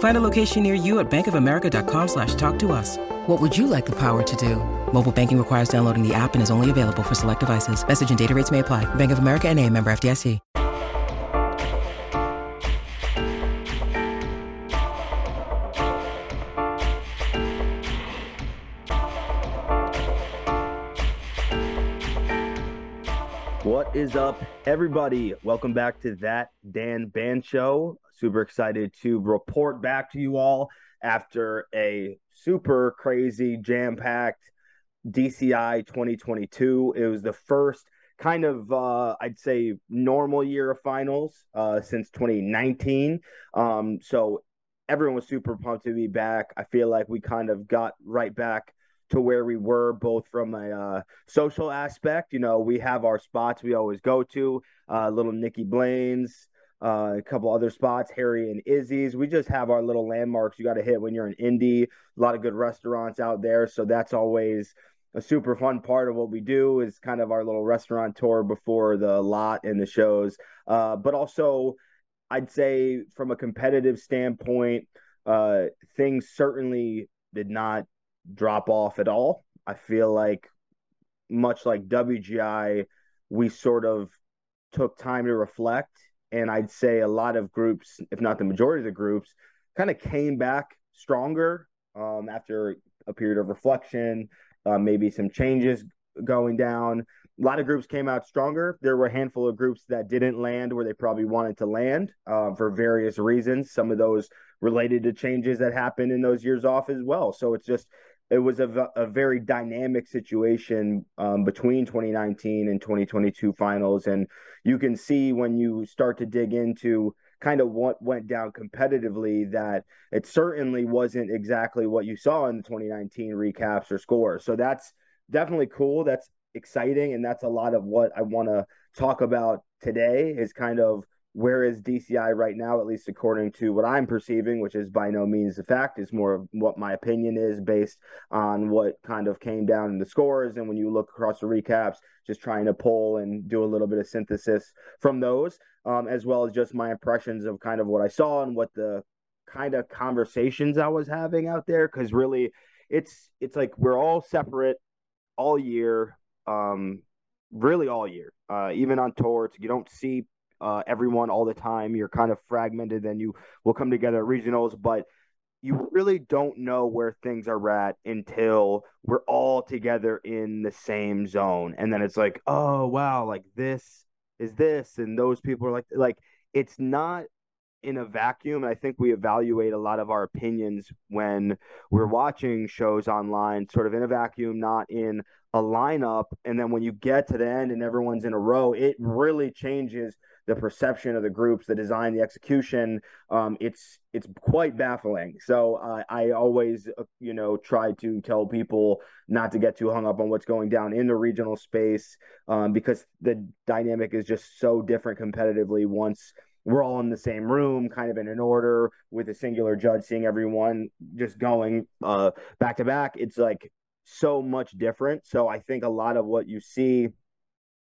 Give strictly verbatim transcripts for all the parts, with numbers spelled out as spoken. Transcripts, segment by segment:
Find a location near you at bankofamerica.com slash talk to us. What would you like the power to do? Mobile banking requires downloading the app and is only available for select devices. Message and data rates may apply. Bank of America N A, member F D I C. What is up, everybody? Welcome back to That Dan Band Show. Super excited to report back to you all after a super crazy, jam-packed D C I twenty twenty-two. It was the first kind of, uh, I'd say, normal year of finals uh, since twenty nineteen. Um, so everyone was super pumped to be back. I feel like we kind of got right back to where we were, both from a uh, social aspect. You know, we have our spots we always go to, uh, little Nikki Blaine's, Uh, a couple other spots, Harry and Izzy's. We just have our little landmarks you got to hit when you're in Indy. A lot of good restaurants out there, so that's always a super fun part of what we do, is kind of our little restaurant tour before the lot and the shows. Uh, but also, I'd say from a competitive standpoint, uh, things certainly did not drop off at all. I feel like, much like W G I, we sort of took time to reflect. And I'd say a lot of groups, if not the majority of the groups, kind of came back stronger um, after a period of reflection, uh, maybe some changes going down. A lot of groups came out stronger. There were a handful of groups that didn't land where they probably wanted to land uh, for various reasons. Some of those related to changes that happened in those years off as well. So it's just, it was a, a very dynamic situation um, between twenty nineteen and twenty twenty-two finals. And you can see when you start to dig into kind of what went down competitively that it certainly wasn't exactly what you saw in the twenty nineteen recaps or scores. So that's definitely cool. That's exciting. And that's a lot of what I want to talk about today, is kind of where is D C I right now, at least according to what I'm perceiving, which is by no means the fact. It's more of what my opinion is based on what kind of came down in the scores. And when you look across the recaps, just trying to pull and do a little bit of synthesis from those, um, as well as just my impressions of kind of what I saw and what the kind of conversations I was having out there. Because really, it's it's like we're all separate all year, um, really all year, uh, even on tours. You don't see Uh, everyone all the time. You're kind of fragmented, then you will come together at regionals, but you really don't know where things are at until we're all together in the same zone. And then it's like, oh wow, like this is this, and those people are like, like it's not in a vacuum. And I think we evaluate a lot of our opinions when we're watching shows online sort of in a vacuum, not in a lineup. And then when you get to the end and everyone's in a row, it really changes the perception of the groups, the design, the execution. Um, it's it's quite baffling. So uh, I always, uh, you know, try to tell people not to get too hung up on what's going down in the regional space, um, because the dynamic is just so different competitively once we're all in the same room, kind of in an order with a singular judge, seeing everyone just going uh, back to back. It's like so much different. So I think a lot of what you see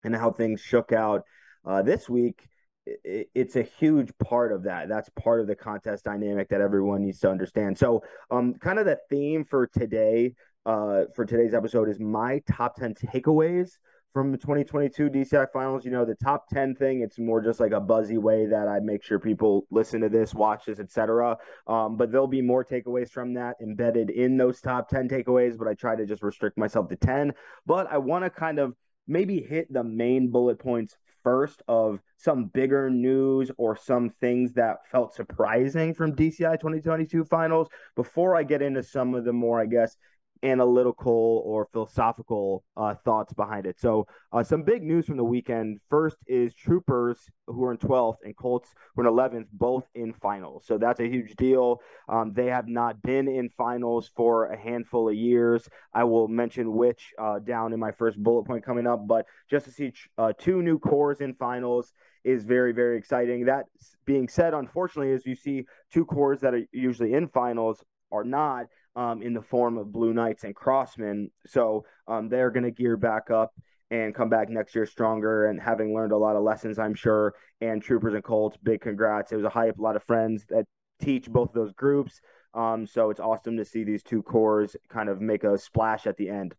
and how things shook out Uh, this week, it, it's a huge part of that. That's part of the contest dynamic that everyone needs to understand. So um, kind of the theme for today, uh, for today's episode, is my top ten takeaways from the twenty twenty-two D C I finals. You know, the top ten thing, it's more just like a buzzy way that I make sure people listen to this, watch this, et cetera. Um, but there'll be more takeaways from that embedded in those top ten takeaways, but I try to just restrict myself to ten. But I want to kind of maybe hit the main bullet points first of some bigger news or some things that felt surprising from D C I twenty twenty-two finals before I get into some of the more, I guess, analytical or philosophical uh, thoughts behind it. So uh, some big news from the weekend. First is Troopers, who are in twelfth, and Colts, who are in eleventh, both in finals. So that's a huge deal. Um, they have not been in finals for a handful of years. I will mention which uh, down in my first bullet point coming up, but just to see uh, two new cores in finals is very, very exciting. That being said, unfortunately, as you see two cores that are usually in finals are not, Um, in the form of Blue Knights and Crossmen. So um, they're going to gear back up and come back next year stronger and having learned a lot of lessons, I'm sure. And Troopers and Colts, big congrats. It was a hype, a lot of friends that teach both of those groups. Um, so it's awesome to see these two cores kind of make a splash at the end.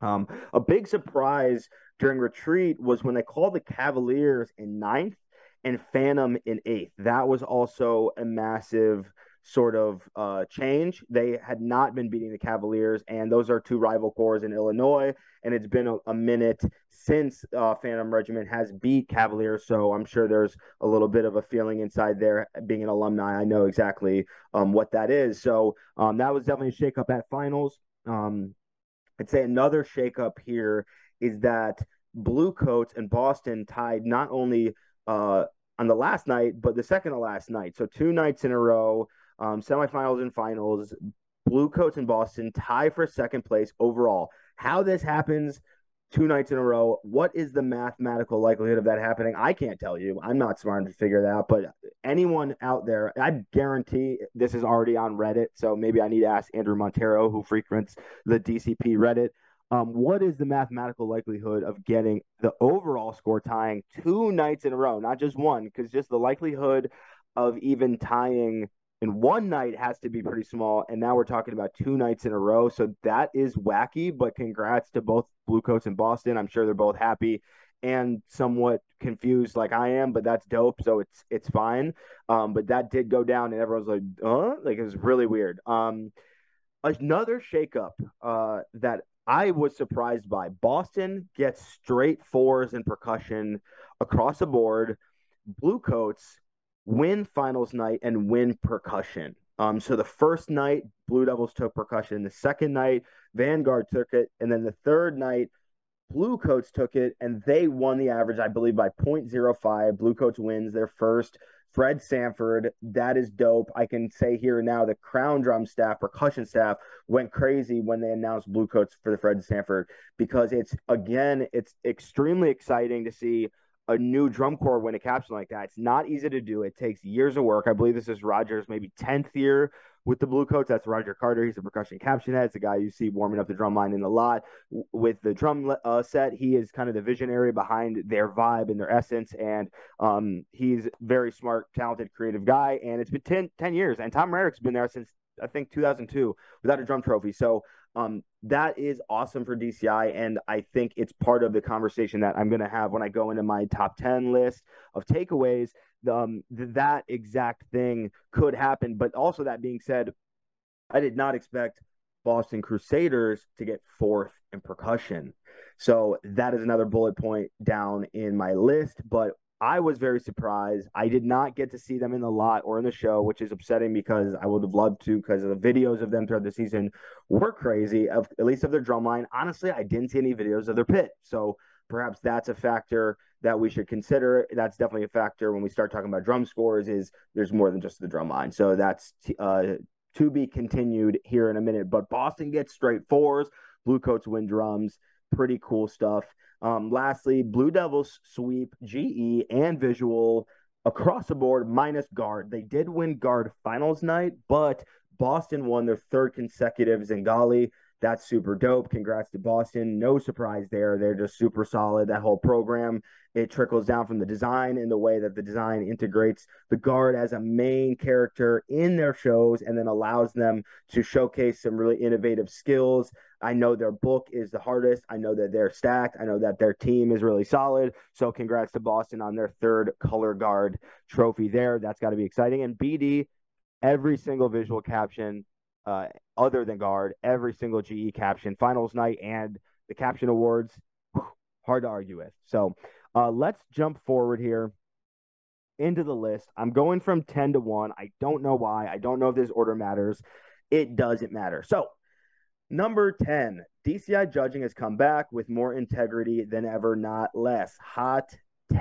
Um, a big surprise during retreat was when they called the Cavaliers in ninth and Phantom in eighth. That was also a massive sort of uh, change. They had not been beating the Cavaliers, and those are two rival corps in Illinois, and it's been a, a minute since uh, Phantom Regiment has beat Cavaliers, so I'm sure there's a little bit of a feeling inside there. Being an alumni, I know exactly um, what that is. So um, that was definitely a shakeup at finals. Um, I'd say another shakeup here is that Bluecoats and Boston tied not only uh, on the last night, but the second to last night. So two nights in a row, Um, semifinals and finals, Bluecoats and Boston tie for second place overall. How this happens two nights in a row, what is the mathematical likelihood of that happening? I can't tell you. I'm not smart enough to figure that out, but anyone out there, I guarantee this is already on Reddit, so maybe I need to ask Andrew Montero, who frequents the D C P Reddit, um, what is the mathematical likelihood of getting the overall score tying two nights in a row, not just one, because just the likelihood of even tying and one night has to be pretty small, and now we're talking about two nights in a row. So that is wacky, but congrats to both Bluecoats and Boston. I'm sure they're both happy and somewhat confused like I am, but that's dope, so it's it's fine. Um, but that did go down, and everyone's like, huh? Like, it was really weird. Um, another shakeup uh, that I was surprised by. Boston gets straight fours and percussion across the board. Bluecoats win finals night and win percussion. Um, so the first night, Blue Devils took percussion. The second night, Vanguard took it. And then the third night, Bluecoats took it, and they won the average, I believe, by point zero five. Bluecoats wins their first. Fred Sanford, that is dope. I can say here now the Crown drum staff, percussion staff, went crazy when they announced Bluecoats for the Fred Sanford, because it's, again, it's extremely exciting to see a new drum corps win a caption like that. It's not easy to do. It takes years of work. I believe this is Roger's maybe tenth year with the Bluecoats. That's Roger Carter. He's a percussion caption head. It's a guy you see warming up the drum line in the lot with the drum uh, set. He is kind of the visionary behind their vibe and their essence, and um, he's very smart, talented, creative guy, and it's been ten, ten years, and Tom Merrick's been there since, I think, two thousand two without a drum trophy. So Um, that is awesome for D C I, and I think it's part of the conversation that I'm going to have when I go into my top ten list of takeaways. Um, th- that exact thing could happen, but also that being said, I did not expect Boston Crusaders to get fourth in percussion. So that is another bullet point down in my list, but I was very surprised. I did not get to see them in the lot or in the show, which is upsetting because I would have loved to, because the videos of them throughout the season were crazy, of, at least of their drumline. Honestly, I didn't see any videos of their pit. So perhaps that's a factor that we should consider. That's definitely a factor when we start talking about drum scores, is there's more than just the drumline. So that's uh, to be continued here in a minute. But Boston gets straight fours. Bluecoats win drums. Pretty cool stuff. Um, lastly, Blue Devils sweep G E and Visual across the board minus Guard. They did win Guard finals night, but Boston won their third consecutive Zengali. That's super dope. Congrats to Boston. No surprise there. They're just super solid. That whole program, it trickles down from the design and the way that the design integrates the Guard as a main character in their shows and then allows them to showcase some really innovative skills. I know their book is the hardest. I know that they're stacked. I know that their team is really solid. So congrats to Boston on their third Color Guard trophy there. That's got to be exciting. And B D, every single visual caption, Uh, other than Guard, every single G E caption, finals night, and the caption awards, whew, hard to argue with. So Uh, let's jump forward here into the list. I'm going from ten to one. I don't know why. I don't know if this order matters. It doesn't matter. So, number ten, D C I judging has come back with more integrity than ever, not less. Hot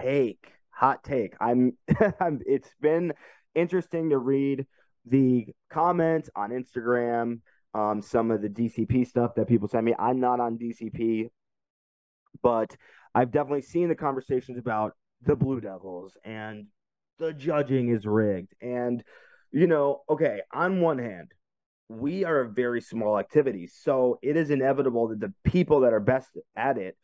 take. Hot take. I'm, I'm it's been interesting to read the comments on Instagram, um, some of the D C P stuff that people send me. I'm not on D C P, but I've definitely seen the conversations about the Blue Devils and the judging is rigged. And, you know, okay, on one hand, we are a very small activity, so it is inevitable that the people that are best at it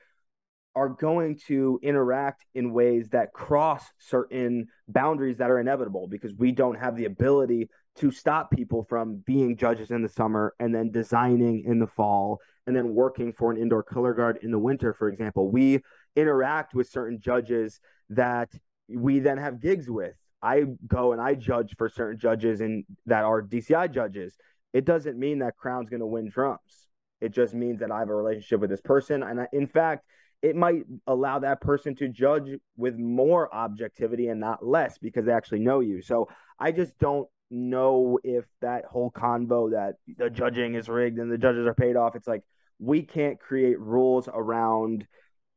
are going to interact in ways that cross certain boundaries that are inevitable, because we don't have the ability to stop people from being judges in the summer and then designing in the fall and then working for an indoor color guard in the winter, for example. We interact with certain judges that we then have gigs with. I go and I judge for certain judges and that are D C I judges. It doesn't mean that Crown's going to win drums. It just means that I have a relationship with this person. And I, in fact, it might allow that person to judge with more objectivity and not less, because they actually know you. So I just don't know if that whole convo that the judging is rigged and the judges are paid off, it's like we can't create rules around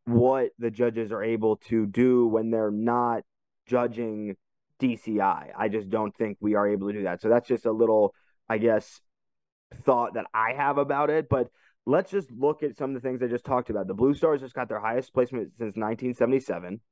what the judges are able to do when they're not judging D C I. I just don't think we are able to do that. So that's just a little, I guess, thought that I have about it. But let's just look at some of the things I just talked about. The Blue Stars just got their highest placement since nineteen seventy-seven.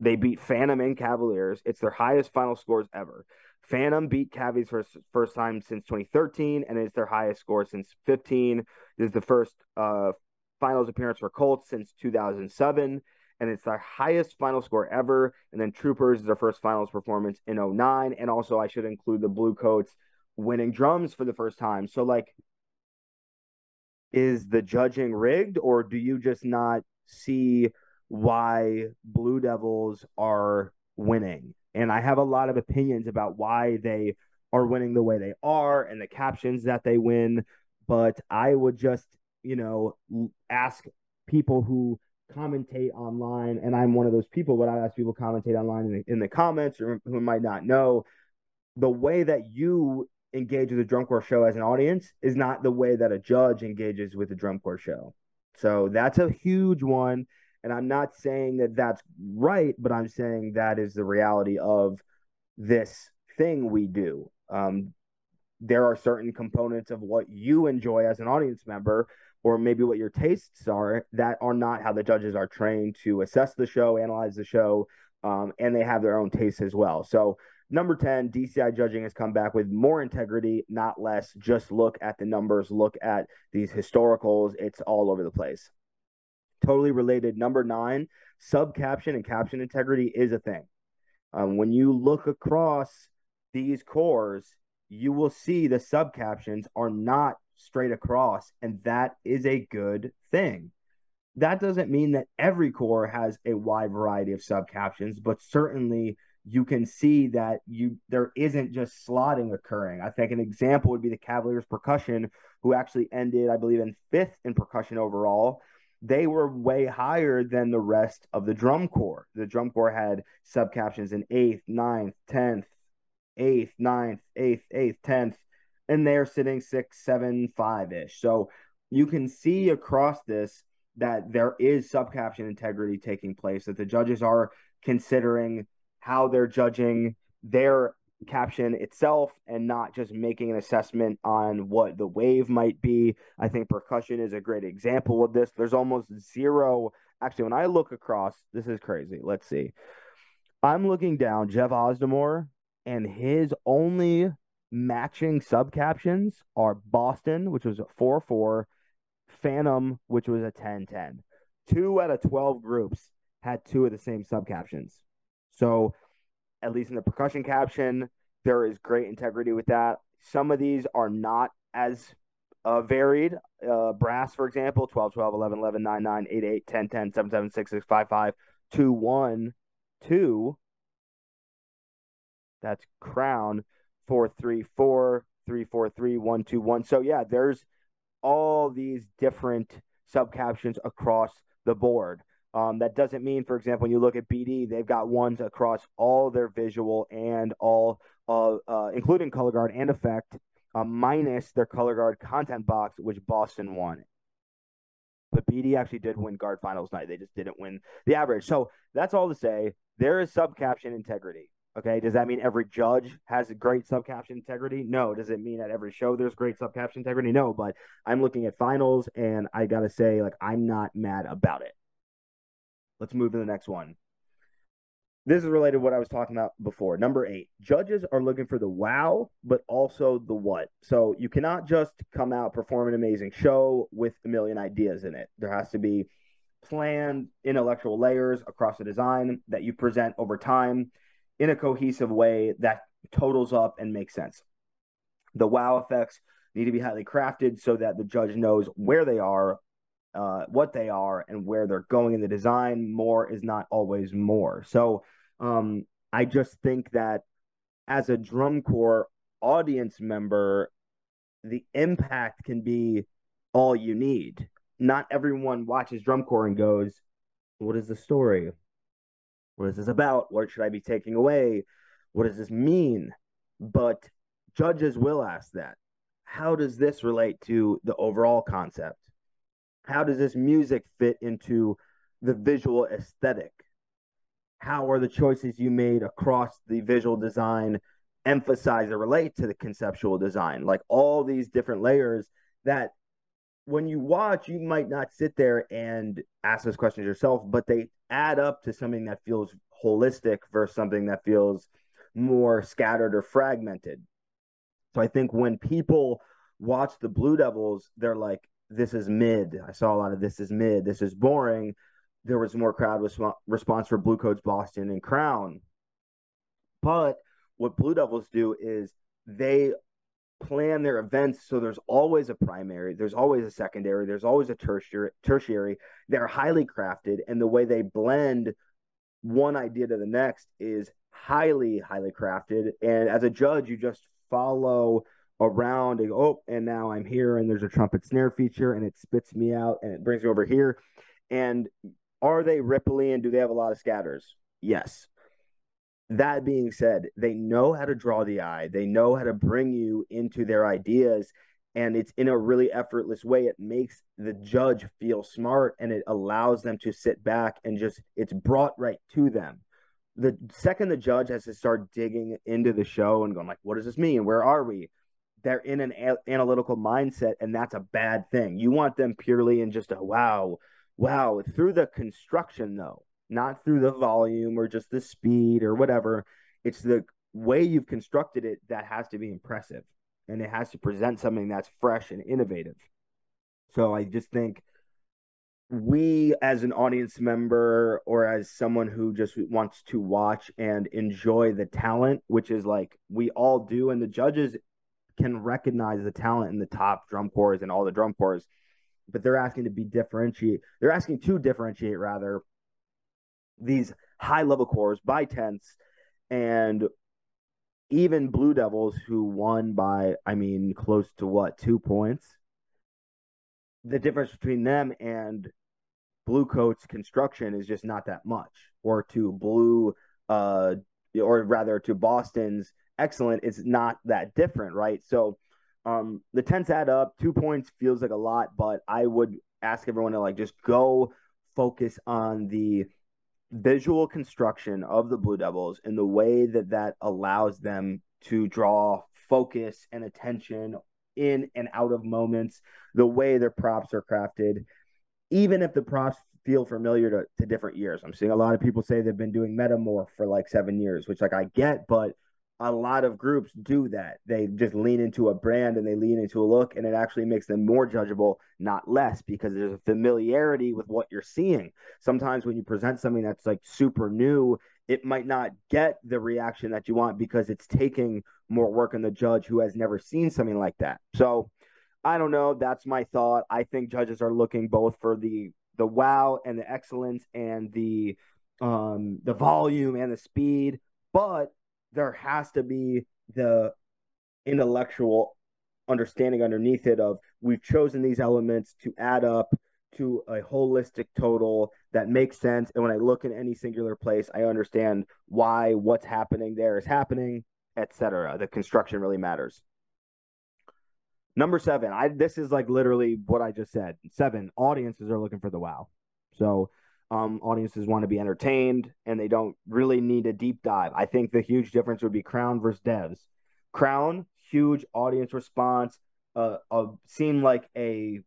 They beat Phantom and Cavaliers. It's their highest final scores ever. Phantom beat Cavies for first time since twenty thirteen, and it's their highest score since fifteen. This is the first uh, finals appearance for Colts since two thousand seven, and it's their highest final score ever. And then Troopers is their first finals performance in oh nine. And also, I should include the Bluecoats winning drums for the first time. So, like, is the judging rigged, or do you just not see why Blue Devils are winning? And I have a lot of opinions about why they are winning the way they are and the captions that they win. But I would just, you know, ask people who commentate online, and I'm one of those people, but I ask people commentate online in the, in the comments, or who might not know, the way that you engage with the drum corps show as an audience is not the way that a judge engages with the drum corps show. So that's a huge one. And I'm not saying that that's right, but I'm saying that is the reality of this thing we do. Um, there are certain components of what you enjoy as an audience member, or maybe what your tastes are, that are not how the judges are trained to assess the show, analyze the show, um, and they have their own tastes as well. So number ten, D C I judging has come back with more integrity, not less. Just look at the numbers, look at these historicals. It's all over the place. Totally related, number nine, sub-caption and caption integrity is a thing. Um, when you look across these cores, you will see the sub-captions are not straight across, and that is a good thing. That doesn't mean that every core has a wide variety of sub-captions, but certainly you can see that you there isn't just slotting occurring. I think an example would be the Cavaliers percussion, who actually ended, I believe, in fifth in percussion overall. They were way higher than the rest of the drum corps. The drum corps had subcaptions in eighth, ninth, tenth, eighth, ninth, eighth, eighth, tenth, and they're sitting six, seven, five-ish. So you can see across this that there is subcaption integrity taking place, that the judges are considering how they're judging their caption itself and not just making an assessment on what the wave might be. I think percussion is a great example of this. There's almost zero. Actually, when I look across, this is crazy. Let's see. I'm looking down Jeff Osdemore, and his only matching subcaptions are Boston, which was a four four, Phantom, which was a ten ten. Two out of twelve groups had two of the same subcaptions. So, at least in the percussion caption, there is great integrity with that. Some of these are not as uh, varied. Uh, brass, for example, twelve, twelve, eleven, eleven, nine, nine, eight, eight, ten, ten, seven, seven, six, six, five, five, two, one, two. That's Crown, four, three, four, three, four, three, one, two, one. So, yeah, there's all these different subcaptions across the board. Um, that doesn't mean, for example, when you look at B D, they've got ones across all their visual and all, uh, uh, including color guard and effect, uh, minus their color guard content box, which Boston won. But B D actually did win guard finals night. They just didn't win the average. So that's all to say. There is subcaption integrity. Okay, does that mean every judge has great subcaption integrity? No. Does it mean at every show there's great subcaption integrity? No, but I'm looking at finals, and I got to say, like, I'm not mad about it. Let's move to the next one. This is related to what I was talking about before. Number eight, judges are looking for the wow, but also the what. So you cannot just come out, perform an amazing show with a million ideas in it. There has to be planned intellectual layers across the design that you present over time in a cohesive way that totals up and makes sense. The wow effects need to be highly crafted so that the judge knows where they are, Uh, what they are, and where they're going in the design. More is not always more. So um, I just think that as a drum corps audience member, the impact can be all you need. Not everyone watches drum corps and goes, what is the story? What is this about? What should I be taking away? What does this mean? But judges will ask that. How does this relate to the overall concept? How does this music fit into the visual aesthetic? How are the choices you made across the visual design emphasize or relate to the conceptual design? Like all these different layers that when you watch, you might not sit there and ask those questions yourself, but they add up to something that feels holistic versus something that feels more scattered or fragmented. So I think when people watch the Blue Devils, they're like, this is mid. I saw a lot of this is mid. This is boring. There was more crowd resp- response for Bluecoats, Boston, and Crown. But what Blue Devils do is they plan their events so there's always a primary, there's always a secondary, there's always a tertiary. tertiary. They're highly crafted, and the way they blend one idea to the next is highly, highly crafted. And as a judge, you just follow around and oh, and now I'm here, and there's a trumpet snare feature, and it spits me out, and it brings me over here. And are they ripply, and do they have a lot of scatters? Yes. That being said, they know how to draw the eye. They know how to bring you into their ideas, and it's in a really effortless way. It makes the judge feel smart, and it allows them to sit back and just it's brought right to them. The second the judge has to start digging into the show and going like, what does this mean? Where are we? They're in an a- analytical mindset, and that's a bad thing. You want them purely in just a wow, wow, through the construction, though, not through the volume or just the speed or whatever. It's the way you've constructed it that has to be impressive, and it has to present something that's fresh and innovative. So I just think we as an audience member or as someone who just wants to watch and enjoy the talent, which is like we all do, and the judges can recognize the talent in the top drum corps and all the drum corps, but they're asking to be differentiate. They're asking to differentiate rather these high level corps by tenths, and even Blue Devils, who won by, I mean, close to what, two points. The difference between them and Bluecoats construction is just not that much, or to blue, uh, or rather to Boston's excellent, it's not that different, right? So um, the tenths add up. Two points feels like a lot, but I would ask everyone to like just go focus on the visual construction of the Blue Devils and the way that that allows them to draw focus and attention in and out of moments, the way their props are crafted, even if the props feel familiar to, to different years. I'm seeing a lot of people say they've been doing Metamorph for like seven years, which like I get, but a lot of groups do that. They just lean into a brand and they lean into a look, and it actually makes them more judgeable, not less, because there's a familiarity with what you're seeing. Sometimes when you present something that's like super new, it might not get the reaction that you want because it's taking more work on the judge who has never seen something like that. So I don't know. That's my thought. I think judges are looking both for the the wow and the excellence and the um, the volume and the speed, but there has to be the intellectual understanding underneath it of we've chosen these elements to add up to a holistic total that makes sense. And when I look in any singular place, I understand why what's happening there is happening, et cetera. The construction really matters. Number seven, I this is like literally what I just said. Seven, audiences are looking for the wow. So um, audiences want to be entertained, and they don't really need a deep dive. I think the huge difference would be Crown versus Devs. Crown, huge audience response, uh, uh, seemed like a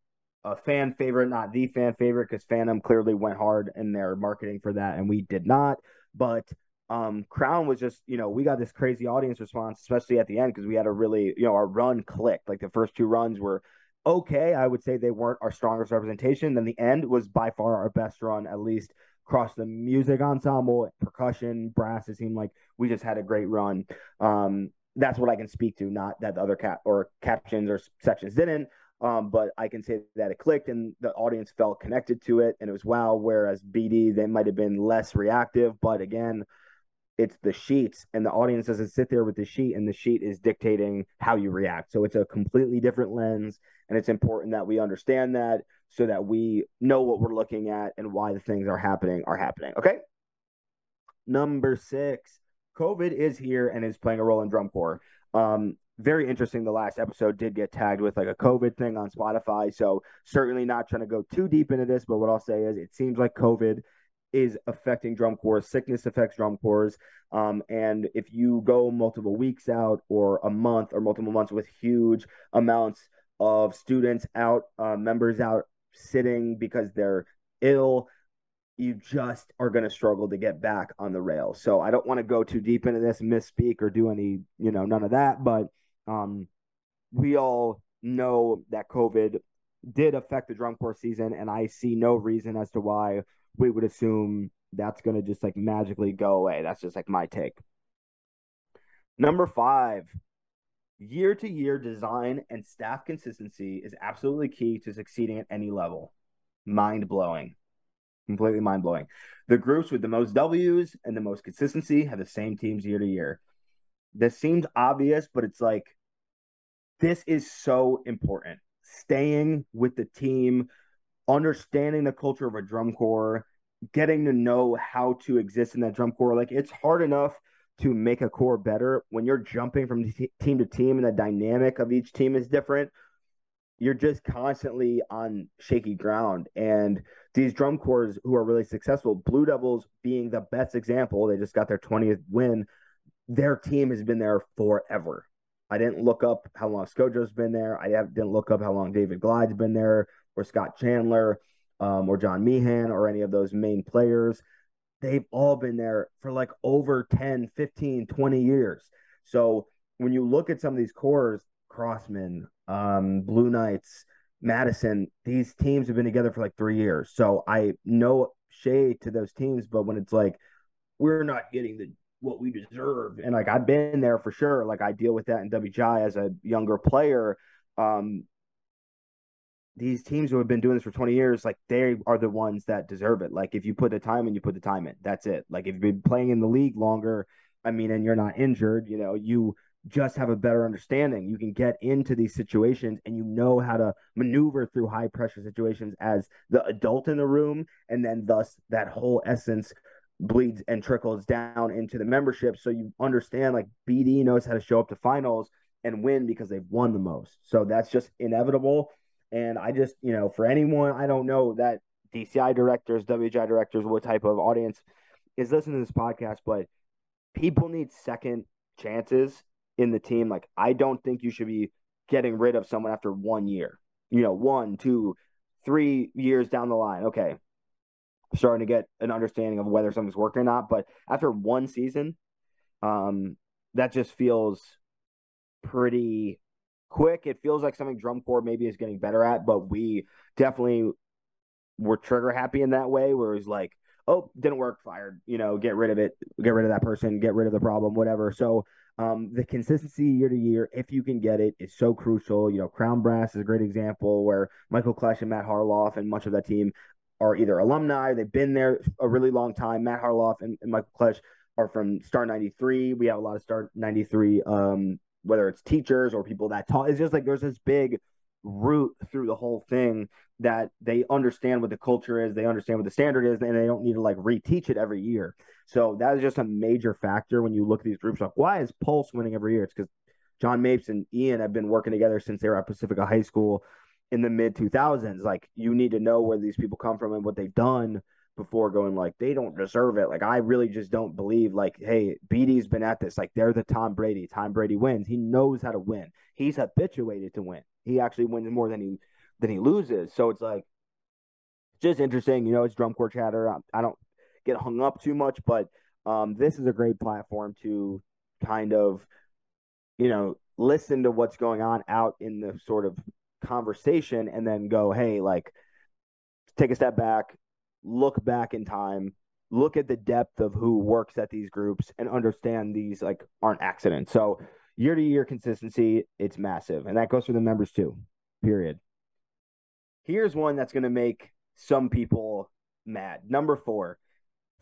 a fan favorite, not the fan favorite, because Phantom clearly went hard in their marketing for that, and we did not. But um, Crown was just, you know, we got this crazy audience response, especially at the end, because we had a really, you know, our run clicked. Like the first two runs were okay. I would say they weren't our strongest representation. Then the end was by far our best run, at least across the music ensemble, percussion, brass. It seemed like we just had a great run. Um, that's what I can speak to, not that the other cap or captions or sections didn't. Um, but I can say that it clicked and the audience felt connected to it, and it was wow. Whereas B D, they might have been less reactive, but again, it's the sheets, and the audience doesn't sit there with the sheet, and the sheet is dictating how you react. So it's a completely different lens, and it's important that we understand that so that we know what we're looking at and why the things are happening are happening. Okay. Number six, COVID is here and is playing a role in drum corps. Um, Very interesting. The last episode did get tagged with like a COVID thing on Spotify. So certainly not trying to go too deep into this, but what I'll say is it seems like COVID is affecting drum corps. Sickness affects drum corps. Um, and if you go multiple weeks out or a month or multiple months with huge amounts of students out, uh, members out sitting because they're ill, you just are going to struggle to get back on the rails. So I don't want to go too deep into this, misspeak or do any, you know, none of that, but Um, we all know that COVID did affect the drum corps season, and I see no reason as to why we would assume that's going to just like magically go away. That's just like my take. Number five, year-to-year design and staff consistency is absolutely key to succeeding at any level. Mind-blowing. Completely mind-blowing. The groups with the most W's and the most consistency have the same teams year-to-year. This seems obvious, but it's like, this is so important. Staying with the team, understanding the culture of a drum corps, getting to know how to exist in that drum corps. Like, it's hard enough to make a corps better when you're jumping from t- team to team and the dynamic of each team is different. You're just constantly on shaky ground. And these drum corps who are really successful, Blue Devils being the best example, they just got their twentieth win. Their team has been there forever. I didn't look up how long Scojo's been there. I have, didn't look up how long David Glide's been there, or Scott Chandler, um, or John Meehan, or any of those main players. They've all been there for like over ten, fifteen, twenty years. So when you look at some of these corps, Crossman, um, Blue Knights, Madison, these teams have been together for like three years. So I know shade to those teams, but when it's like, we're not getting the what we deserve. And like, I've been there for sure. Like, I deal with that in W G I as a younger player. Um, these teams who have been doing this for twenty years, like, they are the ones that deserve it. Like, if you put the time in, you put the time in, that's it. Like, if you've been playing in the league longer, I mean, and you're not injured, you know, you just have a better understanding. You can get into these situations and you know how to maneuver through high pressure situations as the adult in the room. And then thus that whole essence bleeds and trickles down into the membership. So you understand, like, B D knows how to show up to finals and win because they've won the most. So that's just inevitable. And I just, you know, for anyone, I don't know that D C I directors, W G I directors, what type of audience is listening to this podcast, but people need second chances in the team. Like, I don't think you should be getting rid of someone after one year, you know, one, two, three years down the line. Okay, starting to get an understanding of whether something's working or not. But after one season, um, that just feels pretty quick. It feels like something drum corps maybe is getting better at, but we definitely were trigger happy in that way where it was like, oh, didn't work, fired, you know, get rid of it, get rid of that person, get rid of the problem, whatever. So um, the consistency year to year, if you can get it, is so crucial. You know, Crown Brass is a great example where Michael Klesch and Matt Harloff and much of that team are either alumni, they've been there a really long time. Matt Harloff and, and Michael Klesch are from Star ninety-three. We have a lot of Star ninety-three, um, whether it's teachers or people that taught. It's just like there's this big root through the whole thing, that they understand what the culture is, they understand what the standard is, and they don't need to like reteach it every year. So that is just a major factor when you look at these groups. Like, why is Pulse winning every year? It's because John Mapes and Ian have been working together since they were at Pacifica High School in the mid two thousands. Like, you need to know where these people come from and what they've done before going like, they don't deserve it. Like, I really just don't believe, like, hey, B D's been at this. Like, they're the Tom Brady. Tom Brady wins. He knows how to win. He's habituated to win. He actually wins more than he than he loses. So it's like, just interesting. You know, it's drum corps chatter. I, I don't get hung up too much, but um, this is a great platform to kind of, you know, listen to what's going on out in the sort of conversation and then go, hey, like, take a step back, look back in time, look at the depth of who works at these groups, and understand these like aren't accidents. So year to year consistency, it's massive. And that goes for the members too, period. Here's one that's going to make some people mad. Number four,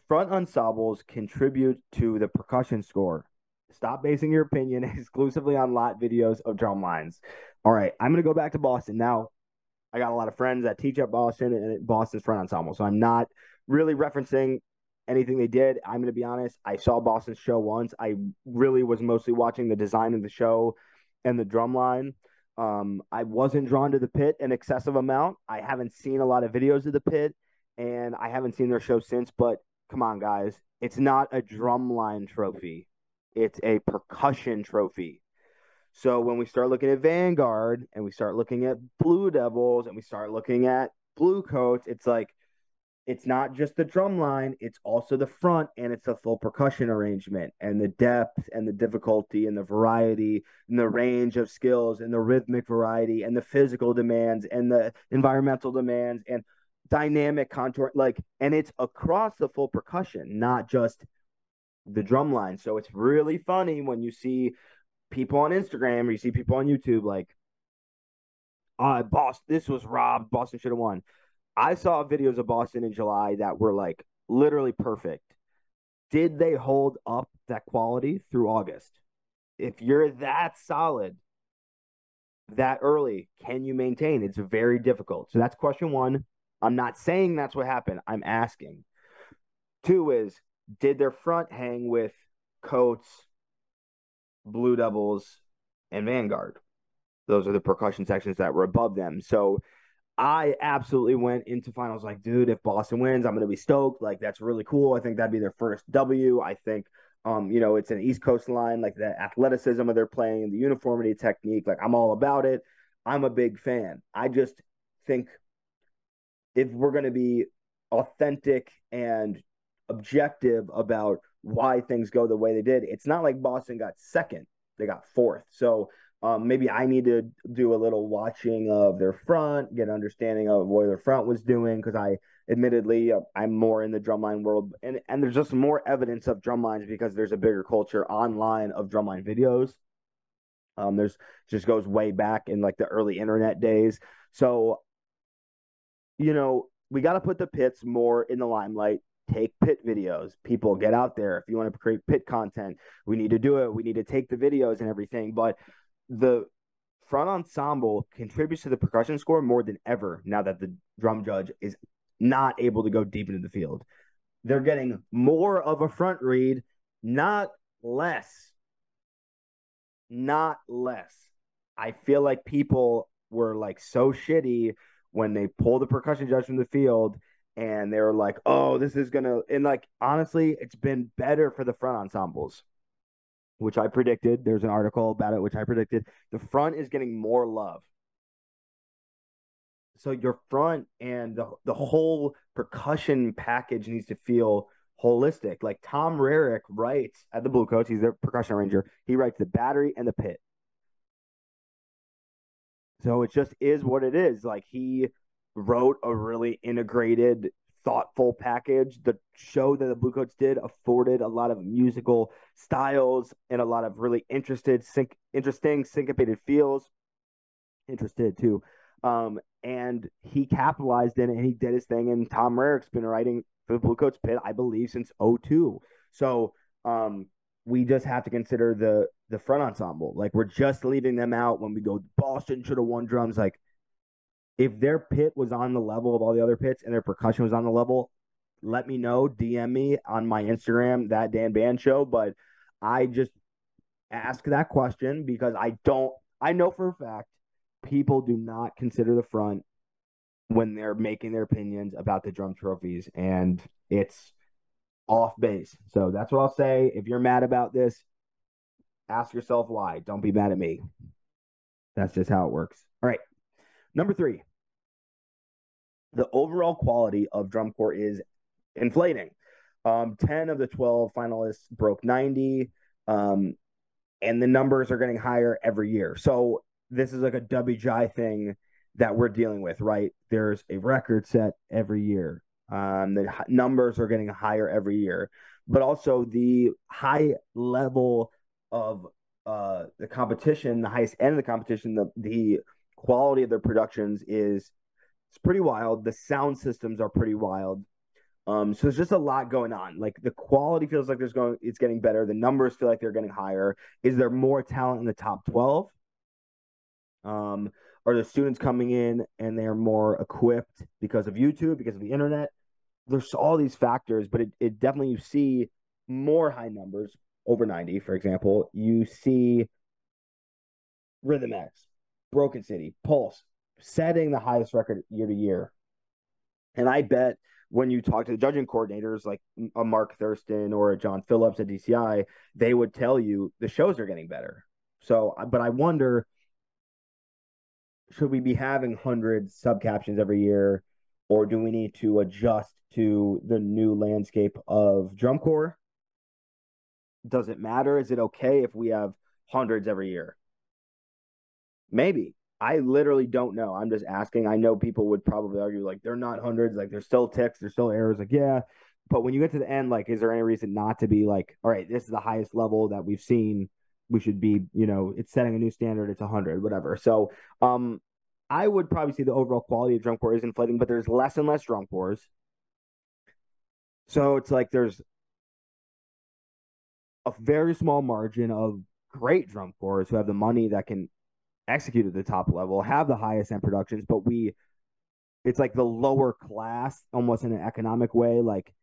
front ensembles contribute to the percussion score. Stop basing your opinion exclusively on lot videos of drum lines. All right, I'm going to go back to Boston now. I got a lot of friends that teach at Boston and at Boston's front ensemble. So I'm not really referencing anything they did. I'm going to be honest. I saw Boston's show once. I really was mostly watching the design of the show and the drum line. Um, I wasn't drawn to the pit an excessive amount. I haven't seen a lot of videos of the pit, and I haven't seen their show since. But come on, guys. It's not a drum line trophy. It's a percussion trophy. So when we start looking at Vanguard and we start looking at Blue Devils and we start looking at Bluecoats, it's like, it's not just the drum line, it's also the front, and it's a full percussion arrangement, and the depth and the difficulty and the variety and the range of skills and the rhythmic variety and the physical demands and the environmental demands and dynamic contour, like, and it's across the full percussion, not just the drum line. So it's really funny when you see people on Instagram, or you see people on YouTube, like, uh, boss, this was robbed. Boston should have won. I saw videos of Boston in July that were like literally perfect. Did they hold up that quality through August? If you're that solid that early, can you maintain? It's very difficult. So that's question one. I'm not saying that's what happened. I'm asking. Two is, did their front hang with Coats, Blue Devils, and Vanguard? Those are the percussion sections that were above them. So I absolutely went into finals like, dude, if Boston wins, I'm going to be stoked. Like, that's really cool. I think that'd be their first W. I think, um, you know, it's an East Coast line, like the athleticism of their playing, the uniformity technique. Like, I'm all about it. I'm a big fan. I just think if we're going to be authentic and objective about why things go the way they did, it's not like Boston got second, they got fourth. So um, maybe I need to do a little watching of their front, get an understanding of what their front was doing, because I admittedly uh, I'm more in the drumline world, and and there's just more evidence of drumlines because there's a bigger culture online of drumline videos. Um, there's just goes way back in like the early internet days. So, you know, we got to put the pits more in the limelight. Take pit videos. People, get out there. If you want to create pit content, we need to do it. We need to take the videos and everything. But the front ensemble contributes to the percussion score more than ever now that the drum judge is not able to go deep into the field. They're getting more of a front read, not less. Not less. I feel like people were like so shitty when they pull the percussion judge from the field. And they were like, oh, this is going to – and, like, honestly, it's been better for the front ensembles, which I predicted. There's an article about it, which I predicted. The front is getting more love. So your front and the, the whole percussion package needs to feel holistic. Like, Tom Merrick writes at the Bluecoats. He's their percussion arranger. He writes the battery and the pit. So it just is what it is. Like, he – wrote a really integrated, thoughtful package. The show that the Bluecoats did afforded a lot of musical styles and a lot of really interested, syn- interesting syncopated feels. Interested too. Um, and he capitalized in it and he did his thing. And Tom Merrick's been writing for the Bluecoats pit, I believe, since oh two. So um, we just have to consider the the front ensemble. Like, we're just leaving them out when we go, Boston should have won drums. Like, if their pit was on the level of all the other pits and their percussion was on the level, let me know, D M me on my Instagram, That Dan Band Show. But I just ask that question because I don't, I know for a fact people do not consider the front when they're making their opinions about the drum trophies, and it's off base. So that's what I'll say. If you're mad about this, ask yourself why. Don't be mad at me. That's just how it works. All right. Number three, the overall quality of drum corps is inflating. Um, ten of the twelve finalists broke ninety, um, and the numbers are getting higher every year. So this is like a W G I thing that we're dealing with, right? There's a record set every year. Um, the h- numbers are getting higher every year, but also the high level of uh, the competition, the highest end of the competition, the, the quality of their productions is it's pretty wild. The sound systems are pretty wild. Um, so there's just a lot going on. Like the quality feels like there's going, it's getting better. The numbers feel like they're getting higher. Is there more talent in the top twelve? Um, are the students coming in and they're more equipped because of YouTube, because of the internet? There's all these factors, but it, it definitely, you see more high numbers over ninety, for example. You see Rhythm X, Broken City, Pulse setting the highest record year to year. And I bet when you talk to the judging coordinators, like a Mark Thurston or a John Phillips at D C I, they would tell you the shows are getting better. So, but I wonder, should we be having one hundred sub captions every year, or do we need to adjust to the new landscape of drum corps? Does it matter? Is it okay if we have hundreds every year? Maybe. I literally don't know. I'm just asking. I know people would probably argue, like, they're not hundreds. Like, there's still ticks. There's still errors. Like, yeah. But when you get to the end, like, is there any reason not to be like, all right, this is the highest level that we've seen. We should be, you know, it's setting a new standard. It's one hundred, whatever. So um, I would probably say the overall quality of drum corps is inflating, but there's less and less drum corps. So it's like there's a very small margin of great drum corps who have the money that can execute at the top level, have the highest end productions, but we, it's like the lower class, almost in an economic way, like,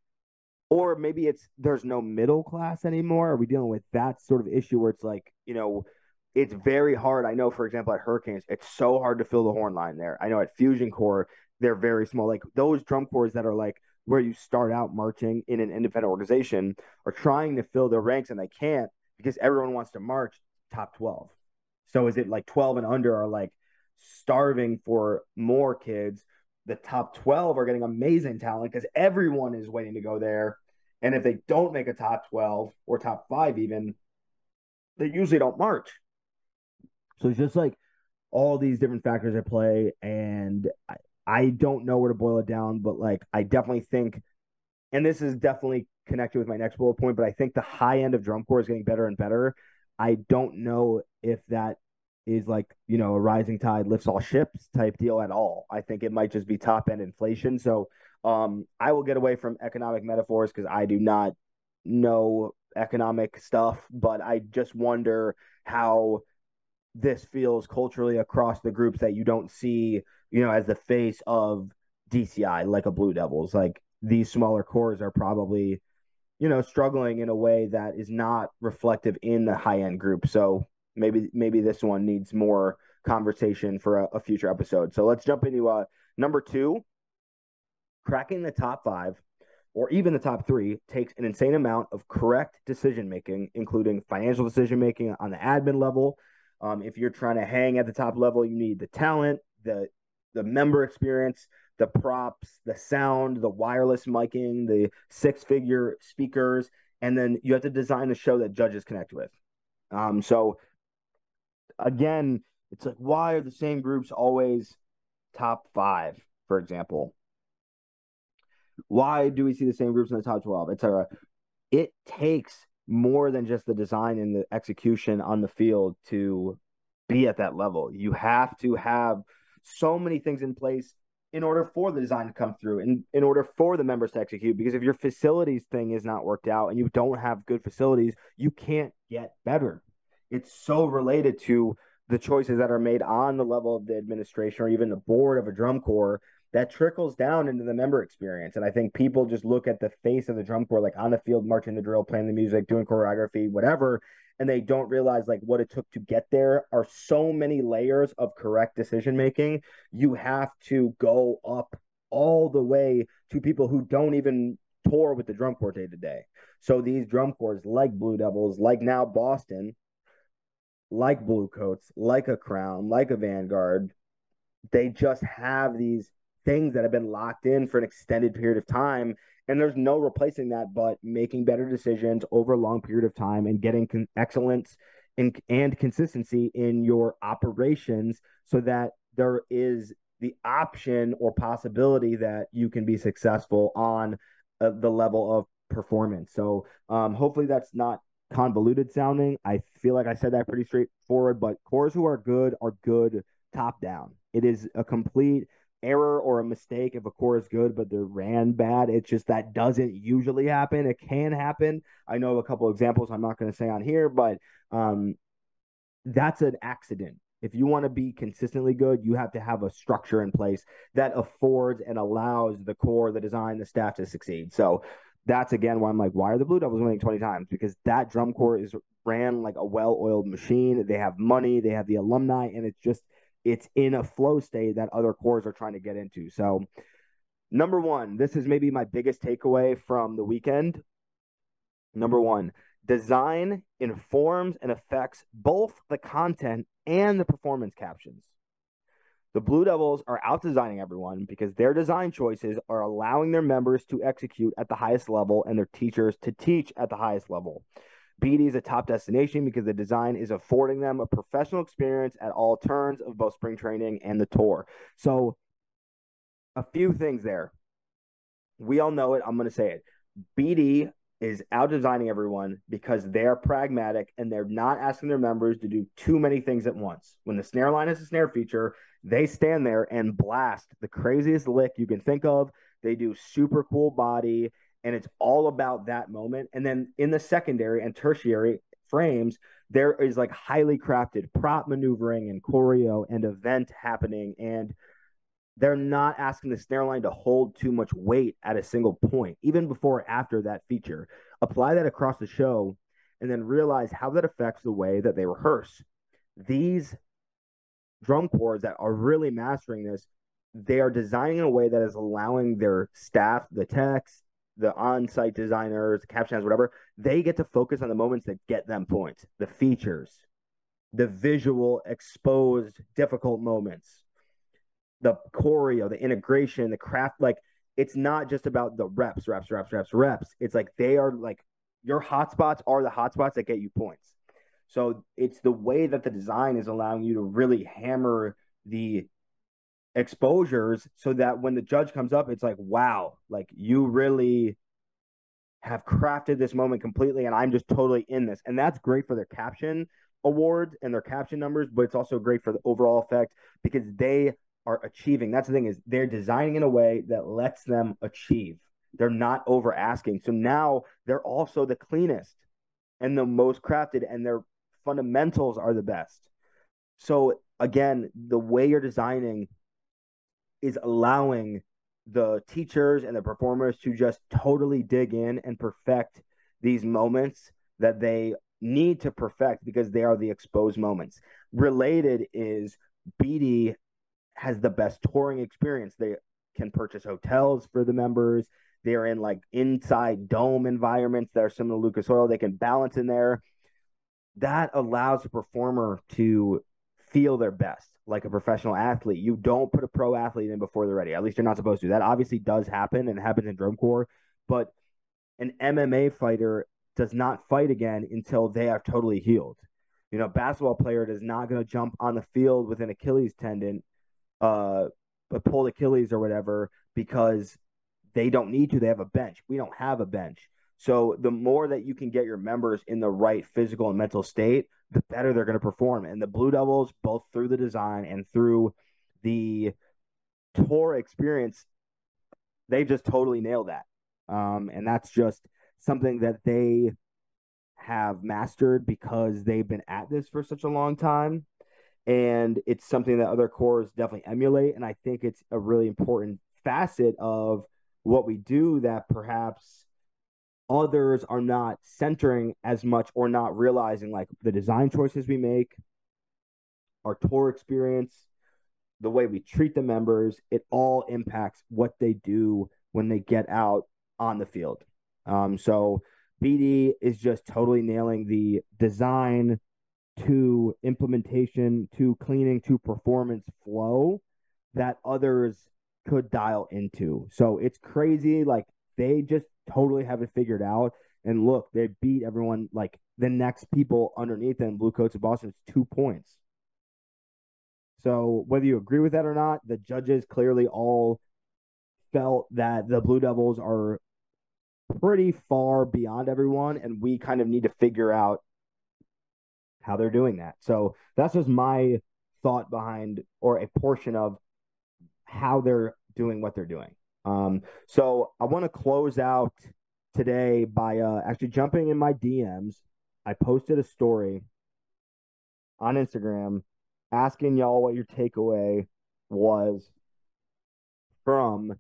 or maybe it's, there's no middle class anymore. Are we dealing with that sort of issue where it's like, you know, it's very hard. I know, for example, at Hurricanes, it's so hard to fill the horn line there. I know at Fusion Corps, they're very small. Like those drum corps that are like where you start out marching in an independent organization are trying to fill their ranks and they can't because everyone wants to march top twelve. So is it like twelve and under are like starving for more kids? The top twelve are getting amazing talent because everyone is waiting to go there. And if they don't make a top twelve or top five even, they usually don't march. So it's just like all these different factors at play. And I, I don't know where to boil it down, but like I definitely think, and this is definitely connected with my next bullet point, but I think the high end of drum corps is getting better and better. I don't know if that is like, you know, a rising tide lifts all ships type deal at all. I think it might just be top end inflation. So um, I will get away from economic metaphors because I do not know economic stuff, but I just wonder how this feels culturally across the groups that you don't see, you know, as the face of D C I, like a Blue Devils. Like these smaller cores are probably, you know, struggling in a way that is not reflective in the high-end group. So maybe maybe this one needs more conversation for a, a future episode. So let's jump into uh, number two. Cracking the top five or even the top three takes an insane amount of correct decision-making, including financial decision-making on the admin level. Um, if you're trying to hang at the top level, you need the talent, the the member experience, the props, the sound, the wireless miking, the six-figure speakers, and then you have to design a show that judges connect with. Um, so, again, it's like, why are the same groups always top five, for example? Why do we see the same groups in the top twelve, et cetera? It takes more than just the design and the execution on the field to be at that level. You have to have so many things in place in order for the design to come through, and in, in order for the members to execute, because if your facilities thing is not worked out and you don't have good facilities, you can't get better. It's so related to the choices that are made on the level of the administration or even the board of a drum corps, that trickles down into the member experience. And I think people just look at the face of the drum corps, like on the field, marching the drill, playing the music, doing choreography, whatever, and they don't realize like what it took to get there are so many layers of correct decision-making. You have to go up all the way to people who don't even tour with the drum corps day to day. So these drum corps like Blue Devils, like now Boston, like Bluecoats, like a Crown, like a Vanguard, they just have these things that have been locked in for an extended period of time, and there's no replacing that but making better decisions over a long period of time and getting con- excellence and, and consistency in your operations so that there is the option or possibility that you can be successful on uh, the level of performance. So um, hopefully that's not convoluted sounding. I feel like I said that pretty straightforward, but corps who are good are good top down. It is a complete error or a mistake if a corps is good but they're ran bad. It's just that doesn't usually happen. It can happen. I know of a couple examples I'm not going to say on here, but um, that's an accident. If you want to be consistently good, you have to have a structure in place that affords and allows the corps, the design, the staff to succeed. So that's, again, why I'm like, why are the Blue Devils winning twenty times? Because that drum corps is ran like a well-oiled machine. They have money. They have the alumni. And it's just, it's in a flow state that other corps are trying to get into. So, number one, this is maybe my biggest takeaway from the weekend. Number one, design informs and affects both the content and the performance captions. The Blue Devils are out-designing everyone because their design choices are allowing their members to execute at the highest level and their teachers to teach at the highest level. B D is a top destination because the design is affording them a professional experience at all turns of both spring training and the tour. So a few things there. We all know it. I'm going to say it. B D is out-designing everyone because they're pragmatic and they're not asking their members to do too many things at once. When the snare line is a snare feature, they stand there and blast the craziest lick you can think of. They do super cool body. And it's all about that moment. And then in the secondary and tertiary frames, there is like highly crafted prop maneuvering and choreo and event happening. And they're not asking the snare line to hold too much weight at a single point, even before or after that feature. Apply that across the show and then realize how that affects the way that they rehearse. These drum corps that are really mastering this, they are designing in a way that is allowing their staff, the techs, the on-site designers, captions, whatever, they get to focus on the moments that get them points, the features, the visual, exposed, difficult moments, the choreo, the integration, the craft. Like, it's not just about the reps, reps, reps, reps, reps. It's like they are like your hotspots are the hotspots that get you points. So it's the way that the design is allowing you to really hammer the exposures so that when the judge comes up, it's like, wow, like you really have crafted this moment completely and I'm just totally in this. And that's great for their caption awards and their caption numbers, but it's also great for the overall effect because they are achieving. That's the thing, is they're designing in a way that lets them achieve. They're not over asking. So now they're also the cleanest and the most crafted and their fundamentals are the best. So again, the way you're designing is allowing the teachers and the performers to just totally dig in and perfect these moments that they need to perfect because they are the exposed moments. Related is B D has the best touring experience. They can purchase hotels for the members. They are in like inside dome environments that are similar to Lucas Oil. They can balance in there. That allows the performer to feel their best, like a professional athlete. You don't put a pro athlete in before they're ready. At least you're not supposed to. That obviously does happen and happens in drum corps, but an M M A fighter does not fight again until they are totally healed. You know, basketball player is not going to jump on the field with an Achilles tendon, uh, a pulled Achilles or whatever, because they don't need to. They have a bench. We don't have a bench. So the more that you can get your members in the right physical and mental state, the better they're going to perform. And the Blue Devils, both through the design and through the tour experience, they just totally nailed that. Um, and that's just something that they have mastered because they've been at this for such a long time. And it's something that other cores definitely emulate. And I think it's a really important facet of what we do that perhaps others are not centering as much or not realizing, like the design choices we make, our tour experience, the way we treat the members. It all impacts what they do when they get out on the field. Um, so B D is just totally nailing the design to implementation, to cleaning, to performance flow that others could dial into. So it's crazy. Like, they just totally have it figured out. And look, they beat everyone. Like, the next people underneath them, Bluecoats of Boston, is two points. So whether you agree with that or not, the judges clearly all felt that the Blue Devils are pretty far beyond everyone, and we kind of need to figure out how they're doing that. So that's just my thought behind, or a portion of, how they're doing what they're doing. Um, so I want to close out today by uh, actually jumping in my D Ms. I posted a story on Instagram asking y'all what your takeaway was from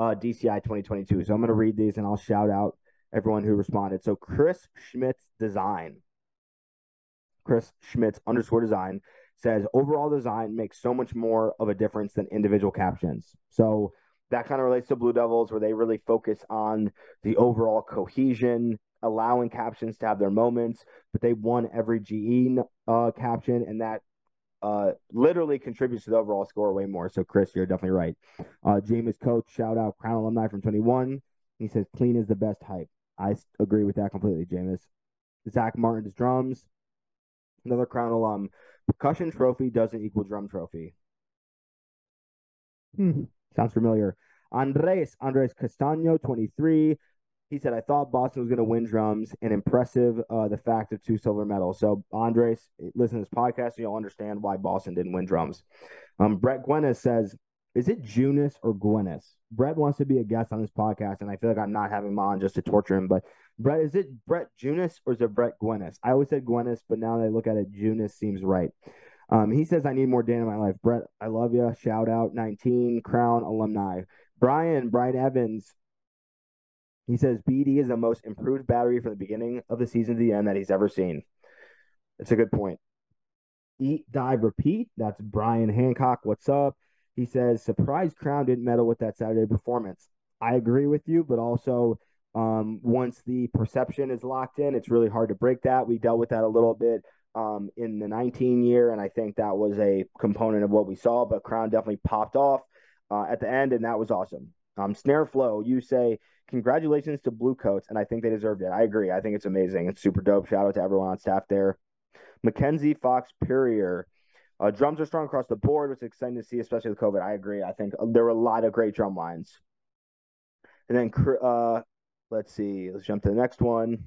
uh, D C I twenty twenty-two. So I'm going to read these and I'll shout out everyone who responded. So Chris Schmidt's design. Chris Schmitz underscore design says, overall design makes so much more of a difference than individual captions. So that kind of relates to Blue Devils, where they really focus on the overall cohesion, allowing captions to have their moments, but they won every G E uh, caption, and that uh, literally contributes to the overall score way more. So Chris, you're definitely right. Uh, Jameis Coach, shout out Crown alumni from twenty-one. He says, clean is the best hype. I agree with that completely, Jameis. Zach Martin's drums. Another Crown alum. Percussion trophy doesn't equal drum trophy. Hmm. Sounds familiar. Andres, Andres Castaño, twenty-three. He said, I thought Boston was going to win drums, and impressive uh, the fact of two silver medals. So, Andres, listen to this podcast, and you'll understand why Boston didn't win drums. Um, Brett Gwynnes says, is it Junis or Gwynnes? Brett wants to be a guest on this podcast, and I feel like I'm not having him on just to torture him, but Brett, is it Brett Junis or is it Brett Gwynnes? I always said Gwynnes, but now that I look at it, Junis seems right. Um, he says, I need more Dan in my life. Brett, I love you. Shout out nineteen Crown alumni. Brian, Brian Evans, he says, B D is the most improved battery from the beginning of the season to the end that he's ever seen. That's a good point. Eat, Dive, Repeat. That's Brian Hancock. What's up? He says, surprise Crown didn't medal with that Saturday performance. I agree with you, but also... Um, once the perception is locked in, it's really hard to break that. We dealt with that a little bit um, in the nineteen year, and I think that was a component of what we saw, but Crown definitely popped off uh, at the end, and that was awesome. Um, Snare Flow, you say, congratulations to Bluecoats, and I think they deserved it. I agree. I think it's amazing. It's super dope. Shout out to everyone on staff there. Mackenzie Fox Purrier, uh, drums are strong across the board, which is exciting to see, especially with COVID. I agree. I think there were a lot of great drum lines. And then uh, let's see. Let's jump to the next one.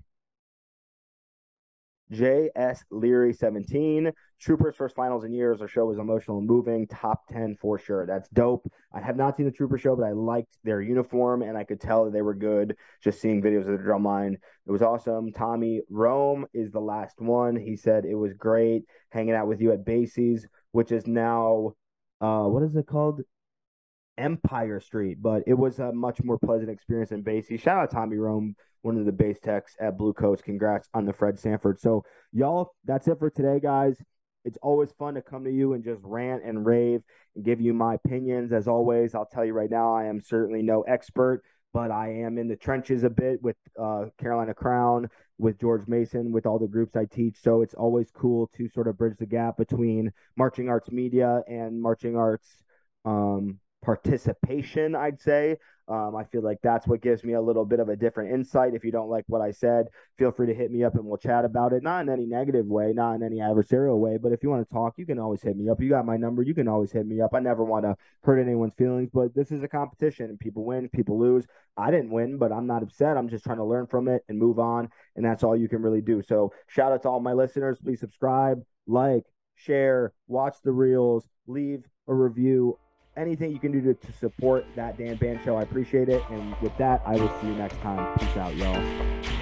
J S Leary seventeen. Troopers first finals in years. Our show was emotional and moving. Top ten for sure. That's dope. I have not seen the Trooper show, but I liked their uniform, and I could tell that they were good just seeing videos of the drum line. It was awesome. Tommy Rome is the last one. He said it was great hanging out with you at Basie's, which is now, uh, what is it called? Empire Street, but it was a much more pleasant experience in Basie. Shout out Tommy Rome, one of the bass techs at Bluecoats. Congrats on the Fred Sanford. So, y'all, that's it for today, guys. It's always fun to come to you and just rant and rave and give you my opinions. As always, I'll tell you right now, I am certainly no expert, but I am in the trenches a bit with uh, Carolina Crown, with George Mason, with all the groups I teach. So it's always cool to sort of bridge the gap between marching arts media and marching arts um, participation, I'd say. Um, I feel like that's what gives me a little bit of a different insight. If you don't like what I said, feel free to hit me up and we'll chat about it. Not in any negative way, not in any adversarial way, but if you want to talk, you can always hit me up. You got my number. You can always hit me up. I never want to hurt anyone's feelings, but this is a competition and people win, people lose. I didn't win, but I'm not upset. I'm just trying to learn from it and move on. And that's all you can really do. So shout out to all my listeners. Please subscribe, like, share, watch the reels, leave a review. Anything you can do to, to support that Dan Band Show, I appreciate it. And with that, I will see you next time. Peace out, y'all.